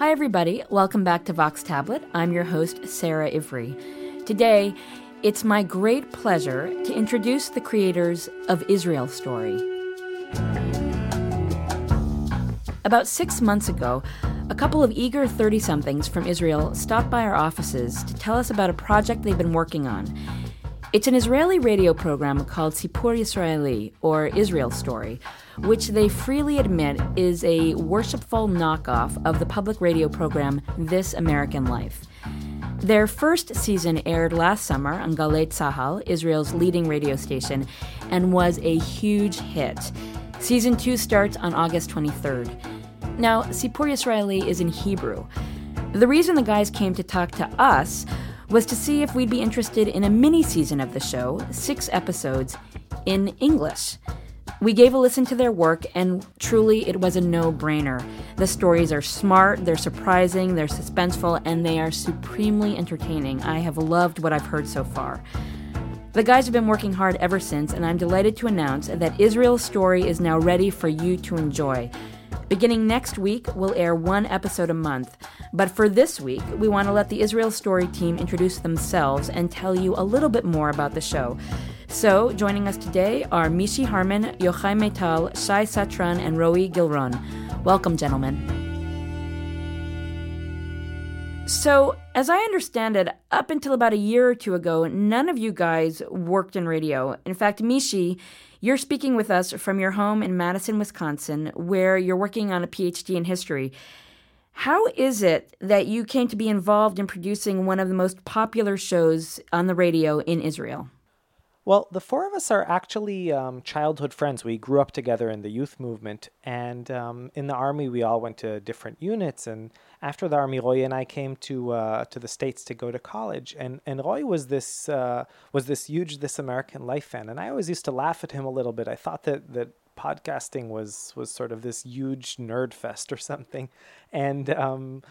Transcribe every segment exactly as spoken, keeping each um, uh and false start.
Hi everybody, welcome back to Vox Tablet. I'm your host, Sarah Ivry. Today, it's my great pleasure to introduce the creators of Israel Story. About six months ago, a couple of eager thirty-somethings from Israel stopped by our offices to tell us about a project they've been working on. It's an Israeli radio program called Sipur Yisraeli, or Israel Story, which they freely admit is a worshipful knockoff of the public radio program This American Life. Their first season aired last summer on Galei Tzahal, Israel's leading radio station, and was a huge hit. Season two starts on August twenty-third. Now, Sipur Yisraeli is in Hebrew. The reason the guys came to talk to us was to see if we'd be interested in a mini-season of the show, six episodes, in English. We gave a listen to their work, and truly it was a no-brainer. The stories are smart, they're surprising, they're suspenseful, and they are supremely entertaining. I have loved what I've heard so far. The guys have been working hard ever since, and I'm delighted to announce that Israel's Story is now ready for you to enjoy. Beginning next week, we'll air one episode a month. But for this week, we want to let the Israel Story team introduce themselves and tell you a little bit more about the show. So, joining us today are Mishi Harman, Yochai Meital, Shai Satran, and Roi Gilron. Welcome, gentlemen. So, as I understand it, up until about a year or two ago, none of you guys worked in radio. In fact, Mishi, you're speaking with us from your home in Madison, Wisconsin, where you're working on a P H D in history. How is it that you came to be involved in producing one of the most popular shows on the radio in Israel? Well, the four of us are actually um, childhood friends. We grew up together in the youth movement, and um, in the army we all went to different units, and after the army, Roy and I came to uh, to the States to go to college, and, and Roy was this uh, was this huge This American Life fan, and I always used to laugh at him a little bit. I thought that, that podcasting was, was sort of this huge nerd fest or something, and um,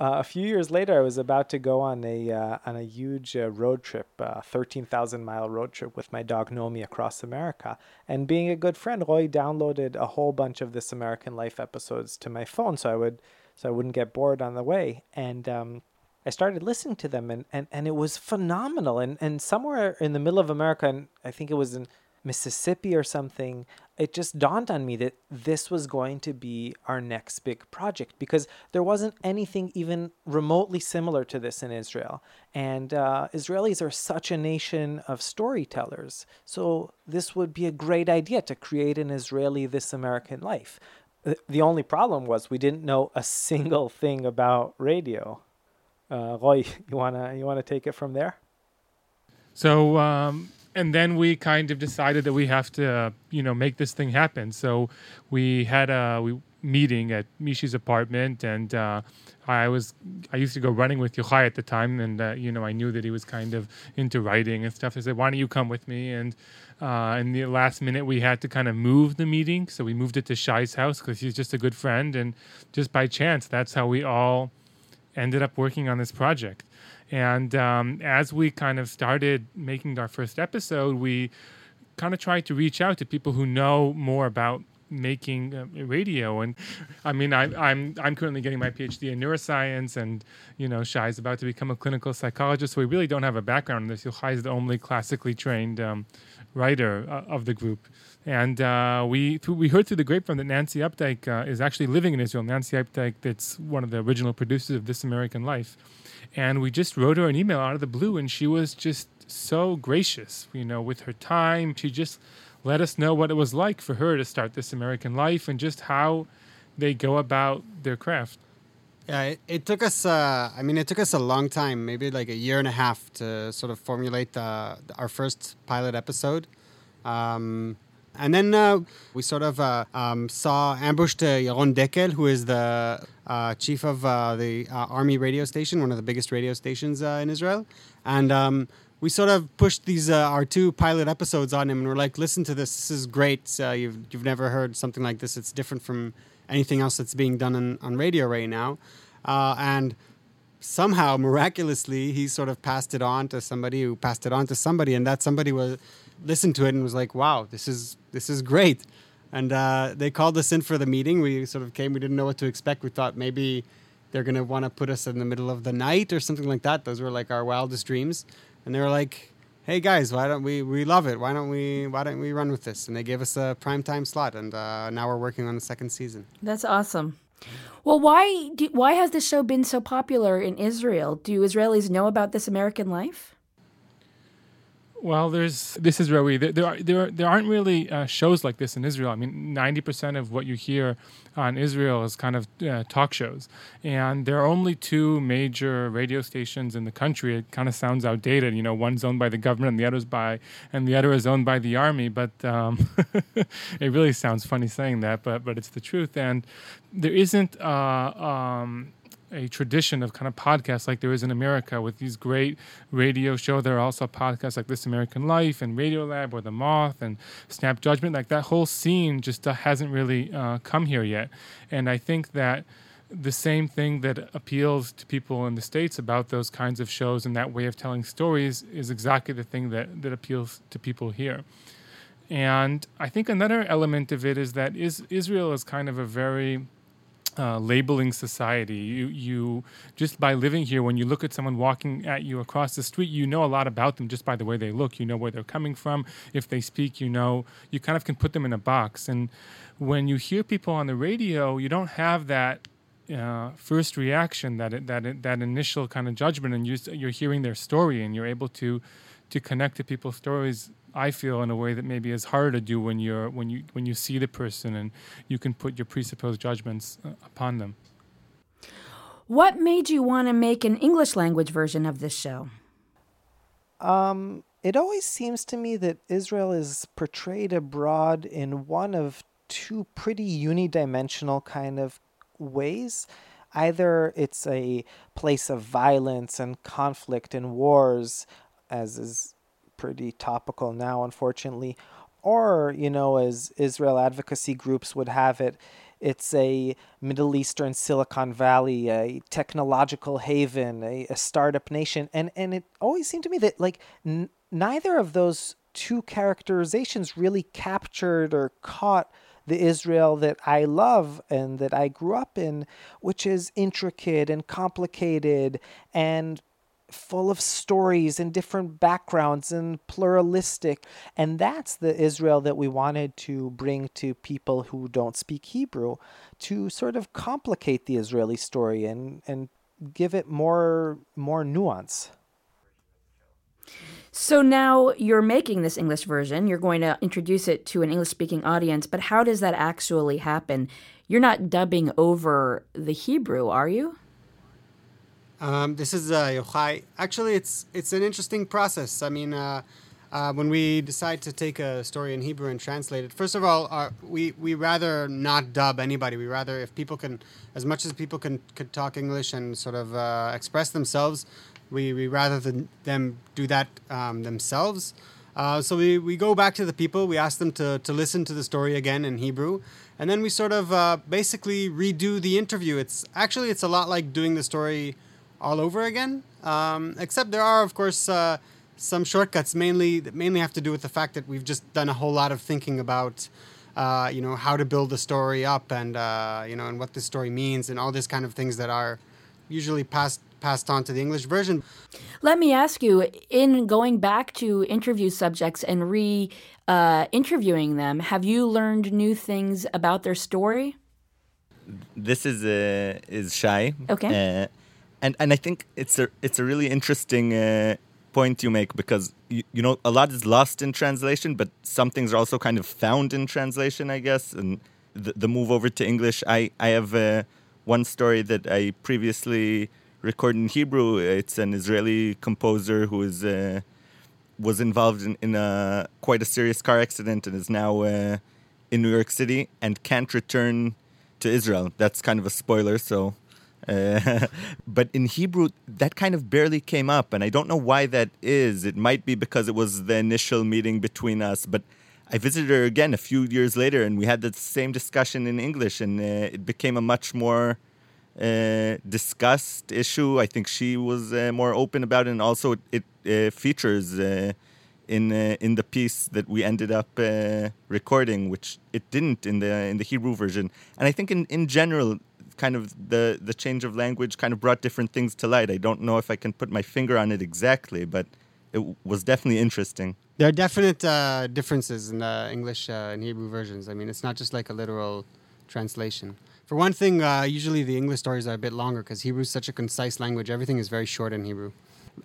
Uh, a few years later, I was about to go on a uh, on a huge uh, road trip, uh, thirteen thousand mile road trip with my dog Nomi across America. And being a good friend, Roy downloaded a whole bunch of This American Life episodes to my phone, so I would so I wouldn't get bored on the way. And um, I started listening to them, and, and, and it was phenomenal. And and somewhere in the middle of America, and I think it was in Mississippi or something, it just dawned on me that this was going to be our next big project, because there wasn't anything even remotely similar to this in Israel. And uh, Israelis are such a nation of storytellers. So this would be a great idea to create an Israeli This American Life. The only problem was we didn't know a single thing about radio. Uh, Roy, you wanna you wanna take it from there? So. Um... And then we kind of decided that we have to, uh, you know, make this thing happen. So we had a we, meeting at Mishi's apartment, and uh, I was I used to go running with Yochai at the time, and uh, you know I knew that he was kind of into writing and stuff. I said, "Why don't you come with me?" And uh, in the last minute, we had to kind of move the meeting, so we moved it to Shai's house because he's just a good friend, and just by chance, that's how we all ended up working on this project. And um, as we kind of started making our first episode, we kind of tried to reach out to people who know more about making uh, radio. And I mean, I, I'm I'm currently getting my P H D in neuroscience, and you know, Shai's about to become a clinical psychologist. So we really don't have a background in this. Yochai is the only classically trained um, writer uh, of the group. And uh, we th- we heard through the grapevine that Nancy Updike uh, is actually living in Israel. Nancy Updike, that's one of the original producers of This American Life. And we just wrote her an email out of the blue, and she was just so gracious, you know, with her time. She just let us know what it was like for her to start This American Life and just how they go about their craft. Yeah, it, it took us, uh, I mean, it took us a long time, maybe like a year and a half to sort of formulate the, our first pilot episode. Um And then uh, we sort of uh, um, saw ambushed uh, Yaron Dekel, who is the uh, chief of uh, the uh, Army radio station, one of the biggest radio stations uh, in Israel. And um, we sort of pushed these uh, our two pilot episodes on him, and we're like, "Listen to this. This is great. Uh, you've you've never heard something like this. It's different from anything else that's being done on, on radio right now." Uh, and somehow, miraculously, he sort of passed it on to somebody who passed it on to somebody, and that somebody was listened to it and was like, "Wow, this is this is great." And uh, they called us in for the meeting. We sort of came. We didn't know what to expect. We thought maybe they're going to want to put us in the middle of the night or something like that. Those were like our wildest dreams. And they were like, hey guys, why don't we, we love it. Why don't we, why don't we run with this? And they gave us a primetime slot, and uh, now we're working on the second season. That's awesome. Well, why, do, why has this show been so popular in Israel? Do Israelis know about This American Life? Well, there's this is Roi. There, there, are, there, there aren't really uh, shows like this in Israel. I mean, ninety percent of what you hear on Israel is kind of uh, talk shows. And there are only two major radio stations in the country. It kind of sounds outdated. You know, one's owned by the government and the other's by, and the other is owned by the army. But um, it really sounds funny saying that, but, but it's the truth. And there isn't... Uh, um, a tradition of kind of podcasts like there is in America with these great radio shows. There are also podcasts like This American Life and Radiolab or The Moth and Snap Judgment. Like that whole scene just uh, hasn't really uh, come here yet. And I think that the same thing that appeals to people in the States about those kinds of shows and that way of telling stories is exactly the thing that, that appeals to people here. And I think another element of it is that is, Israel is kind of a very... Uh, labeling society. You, you just by living here, when you look at someone walking at you across the street, you know a lot about them just by the way they look. You know where they're coming from. If they speak, you know, you kind of can put them in a box. And when you hear people on the radio, you don't have that Uh, first reaction, that that that initial kind of judgment, and you, you're hearing their story, and you're able to to connect to people's stories. I feel in a way that maybe is harder to do when you're when you when you see the person, and you can put your presupposed judgments uh, upon them. What made you want to make an English language version of this show? Um, it always seems to me that Israel is portrayed abroad in one of two pretty unidimensional kind of ways. Either it's a place of violence and conflict and wars, as is pretty topical now, unfortunately, or, you know, as Israel advocacy groups would have it, it's a Middle Eastern Silicon Valley, a technological haven, a, a startup nation. And, and it always seemed to me that, like, n- neither of those two characterizations really captured or caught the Israel that I love and that I grew up in, which is intricate and complicated and full of stories and different backgrounds and pluralistic. And that's the Israel that we wanted to bring to people who don't speak Hebrew, to sort of complicate the Israeli story and, and give it more more nuance. So now you're making this English version. You're going to introduce it to an English-speaking audience, but how does that actually happen? You're not dubbing over the Hebrew, are you? Um, this is uh, Yochai. Actually, it's it's an interesting process. I mean, uh, uh, when we decide to take a story in Hebrew and translate it, first of all, our, we we rather not dub anybody. We rather, if people can, as much as people can, could talk English and sort of uh, express themselves, We we rather than them do that um, themselves. Uh, so we, we go back to the people. We ask them to, to listen to the story again in Hebrew. And then we sort of uh, basically redo the interview. It's actually, it's a lot like doing the story all over again. Um, except there are, of course, uh, some shortcuts mainly that mainly have to do with the fact that we've just done a whole lot of thinking about, uh, you know, how to build the story up and, uh, you know, and what the story means and all these kind of things that are usually passed passed on to the English version. Let me ask you, in going back to interview subjects and re-interviewing uh, them, have you learned new things about their story? This is uh, is Shai. Okay. Uh, and and I think it's a it's a really interesting uh, point you make, because you, you know, a lot is lost in translation, but some things are also kind of found in translation, I guess. And the, the move over to English, I I have uh, one story that I previously recorded in Hebrew. It's an Israeli composer who is uh, was involved in, in a quite a serious car accident and is now uh, in New York City and can't return to Israel. That's kind of a spoiler, so. Uh, but in Hebrew, that kind of barely came up, and I don't know why that is. It might be because it was the initial meeting between us, but I visited her again a few years later, and we had the same discussion in English, and uh, it became a much more Uh, discussed issue. I think she was uh, more open about it, and also it, it uh, features uh, in uh, in the piece that we ended up uh, recording, which it didn't in the in the Hebrew version. And I think in, in general, kind of the, the change of language kind of brought different things to light. I don't know if I can put my finger on it exactly, but it was definitely interesting. There are definite uh, differences in the English uh, and Hebrew versions. I mean, it's not just like a literal translation. For one thing, uh, usually the English stories are a bit longer because Hebrew is such a concise language. Everything is very short in Hebrew.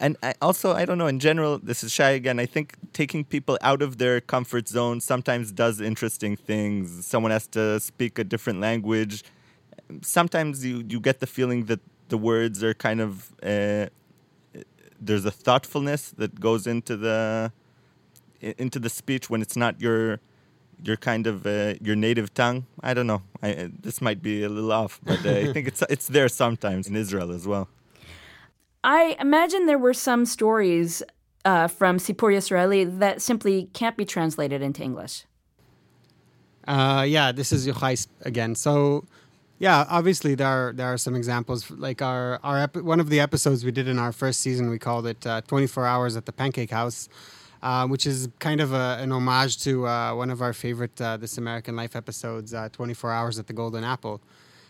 And I also, I don't know, in general, this is Shai again, I think taking people out of their comfort zone sometimes does interesting things. Someone has to speak a different language. Sometimes you, you get the feeling that the words are kind of, uh, there's a thoughtfulness that goes into the into the speech when it's not your your kind of uh, your native tongue. I don't know. I, this might be a little off, but uh, I think it's it's there sometimes in Israel as well. I imagine there were some stories uh, from Sipur Yisraeli that simply can't be translated into English. Uh, yeah, this is Yochai again. So, yeah, obviously there are there are some examples. Like our our epi- one of the episodes we did in our first season, we called it uh, twenty-four hours at the Pancake House, uh, which is kind of a, an homage to uh, one of our favorite uh, This American Life episodes, uh, twenty-four hours at the Golden Apple.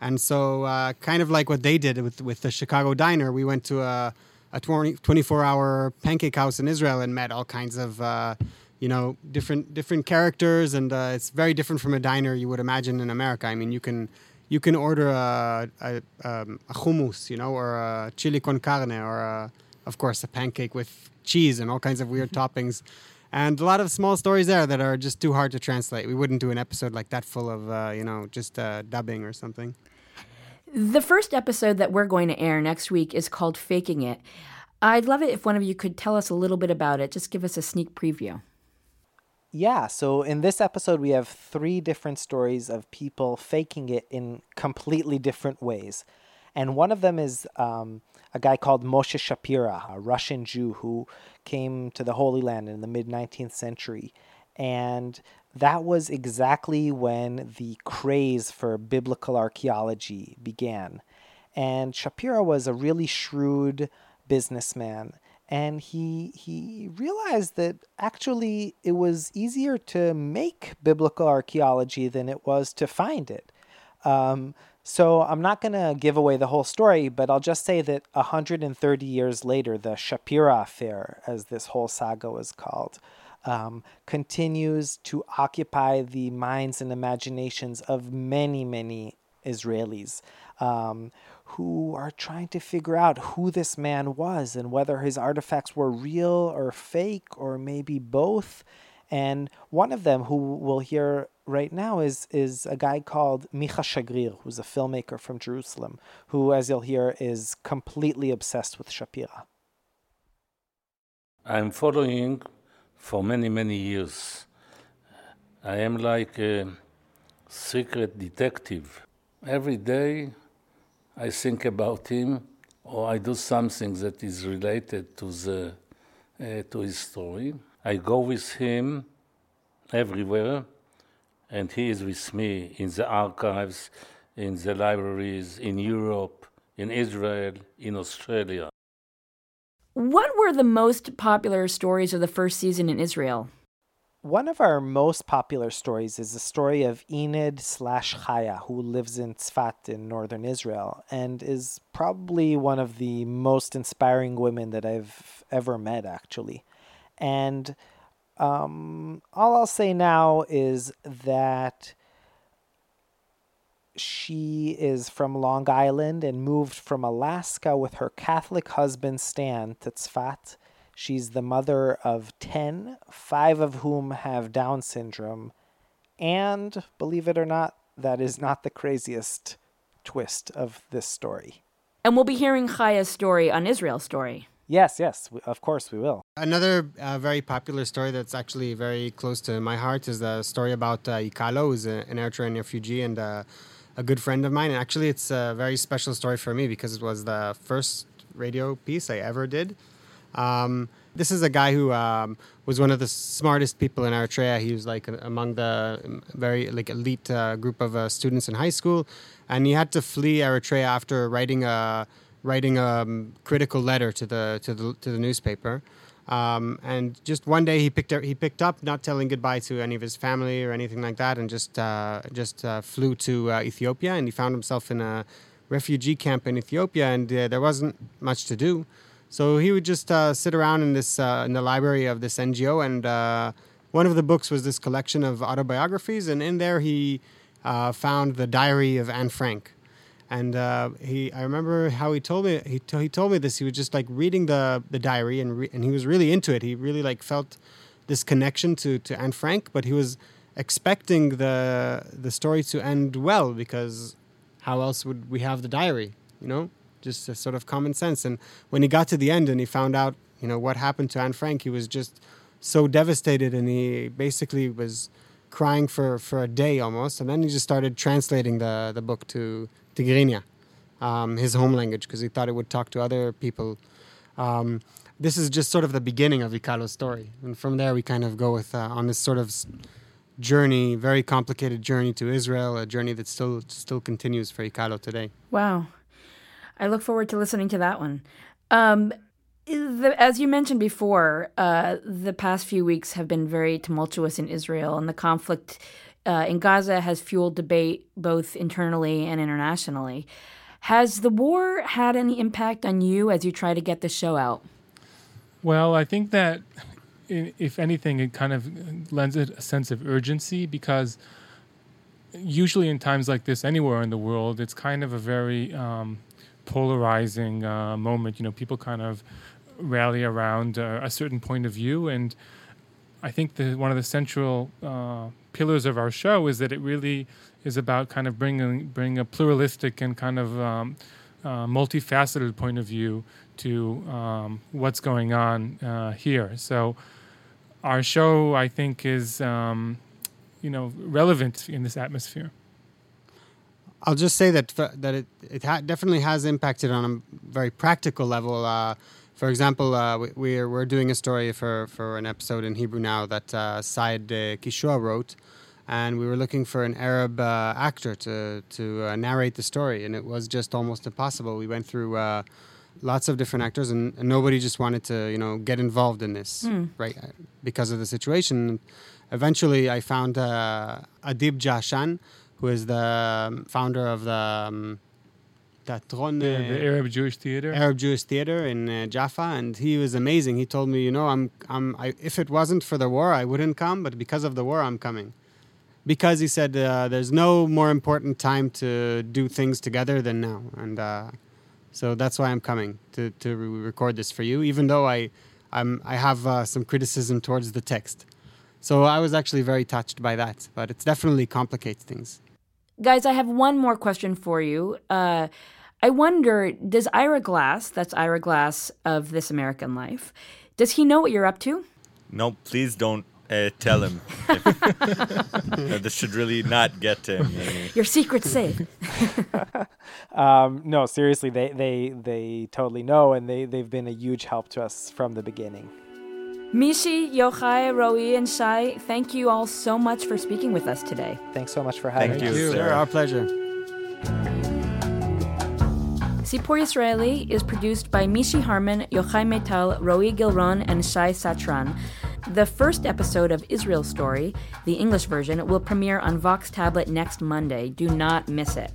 And so uh, kind of like what they did with, with the Chicago Diner, we went to a, a twenty, twenty-four-hour pancake house in Israel and met all kinds of, uh, you know, different different characters. And uh, it's very different from a diner you would imagine in America. I mean, you can you can order a, a, um, a hummus, you know, or a chili con carne, or, a, of course, a pancake with cheese and all kinds of weird toppings. And a lot of small stories there that are just too hard to translate. We wouldn't do an episode like that full of, uh, you know, just uh, dubbing or something. The first episode that we're going to air next week is called Faking It. I'd love it if one of you could tell us a little bit about it. Just give us a sneak preview. Yeah, so in this episode, we have three different stories of people faking it in completely different ways. And one of them is um, a guy called Moshe Shapira, a Russian Jew who came to the Holy Land in the mid-nineteenth century. And that was exactly when the craze for biblical archaeology began. And Shapira was a really shrewd businessman. And he he realized that actually it was easier to make biblical archaeology than it was to find it. Um, so I'm not going to give away the whole story, but I'll just say that one hundred thirty years later, the Shapira affair, as this whole saga was called, Um, continues to occupy the minds and imaginations of many, many Israelis um, who are trying to figure out who this man was and whether his artifacts were real or fake or maybe both. And one of them, who we'll hear right now, is, is a guy called Micha Shagrir, who's a filmmaker from Jerusalem, who, as you'll hear, is completely obsessed with Shapira. I'm following for many, many years. I am like a secret detective. Every day I think about him, or I do something that is related to the uh, to his story. I go with him everywhere, and he is with me in the archives, in the libraries, in Europe, in Israel, in Australia. What were the most popular stories of the first season in Israel? One of our most popular stories is the story of Enid slash Chaya, who lives in Tzfat in northern Israel and is probably one of the most inspiring women that I've ever met, actually. And um, all I'll say now is that she is from Long Island and moved from Alaska with her Catholic husband, Stan, to Tzfat. She's the mother of ten, five of whom have Down syndrome. And, believe it or not, that is not the craziest twist of this story. And we'll be hearing Chaya's story on Israel Story. Yes, yes, we, of course we will. Another uh, very popular story that's actually very close to my heart is the story about uh, Ikalo, who's a, an Eritrean refugee and uh, a good friend of mine. And actually, it's a very special story for me because it was the first radio piece I ever did. Um, this is a guy who um, was one of the smartest people in Eritrea. He was like among the very like elite uh, group of uh, students in high school. And he had to flee Eritrea after writing a writing a um, critical letter to the to the to the newspaper. Um, and just one day he picked up, he picked up, not telling goodbye to any of his family or anything like that, and just uh, just uh, flew to uh, Ethiopia. And he found himself in a refugee camp in Ethiopia, and uh, there wasn't much to do. So he would just uh, sit around in this uh, in the library of this N G O, and uh, one of the books was this collection of autobiographies, and in there he uh, found the diary of Anne Frank. And uh, he, I remember how he told me he, t- he told me this. He was just like reading the the diary, and re- and he was really into it. He really like felt this connection to, to Anne Frank, but he was expecting the the story to end well, because how else would we have the diary, you know? Just a sort of common sense. And when he got to the end and he found out, you know, what happened to Anne Frank, he was just so devastated, and he basically was crying for, for a day almost. And then he just started translating the, the book to Tigrinya, um, his home language, because he thought it would talk to other people. Um, this is just sort of the beginning of Ikalo's story. And from there, we kind of go with uh, on this sort of journey, very complicated journey to Israel, a journey that still still continues for Ikalo today. Wow. I look forward to listening to that one. Um, the, as you mentioned before, uh, the past few weeks have been very tumultuous in Israel, and the conflict uh, in Gaza has fueled debate both internally and internationally. Has the war had any impact on you as you try to get the show out? Well, I think that, if anything, it kind of lends it a sense of urgency, because usually in times like this anywhere in the world, it's kind of a very... Um, polarizing uh, moment. You know, people kind of rally around uh, a certain point of view, and I think the one of the central uh, pillars of our show is that it really is about kind of bringing bring a pluralistic and kind of um, uh, multifaceted point of view to um, what's going on uh, here. So our show, I think, is um, you know relevant in this atmosphere. I'll just say that that it it ha- definitely has impacted on a very practical level. Uh, for example, uh, we, we're we're doing a story for, for an episode in Hebrew Now that uh, Said uh, Kishua wrote, and we were looking for an Arab uh, actor to to uh, narrate the story, and it was just almost impossible. We went through uh, lots of different actors, and, and nobody just wanted to you know get involved in this mm. right because of the situation. Eventually, I found uh, Adib Jashan, who is the founder of the um, Teatron, the, the Arab Jewish Theater, Arab Jewish Theater in uh, Jaffa, and he was amazing. He told me, you know, I'm, I'm, I, if it wasn't for the war, I wouldn't come, but because of the war, I'm coming, because he said uh, there's no more important time to do things together than now, and uh, so that's why I'm coming to to re- record this for you, even though I, I'm, I have uh, some criticism towards the text. So I was actually very touched by that, but it definitely complicates things. Guys, I have one more question for you. Uh, I wonder, does Ira Glass, that's Ira Glass of This American Life, does he know what you're up to? No, please don't uh, tell him. If, uh, this should really not get to him. Maybe. Your secret's safe. um, no, seriously, they, they, they totally know, and they, they've been a huge help to us from the beginning. Mishi, Yochai, Roi, and Shai, thank you all so much for speaking with us today. Thanks so much for having us. Thank you, Sarah. Our pleasure. Sipur Yisraeli is produced by Mishi Harman, Yochai Meital, Roi Gilron, and Shai Satran. The first episode of Israel Story, the English version, will premiere on Vox Tablet next Monday. Do not miss it.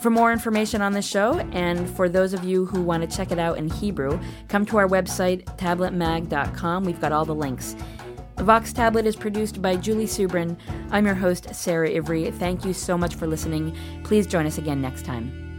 For more information on the show, and for those of you who want to check it out in Hebrew, come to our website, tablet mag dot com. We've got all the links. Vox Tablet is produced by Julie Subrin. I'm your host, Sarah Ivry. Thank you so much for listening. Please join us again next time.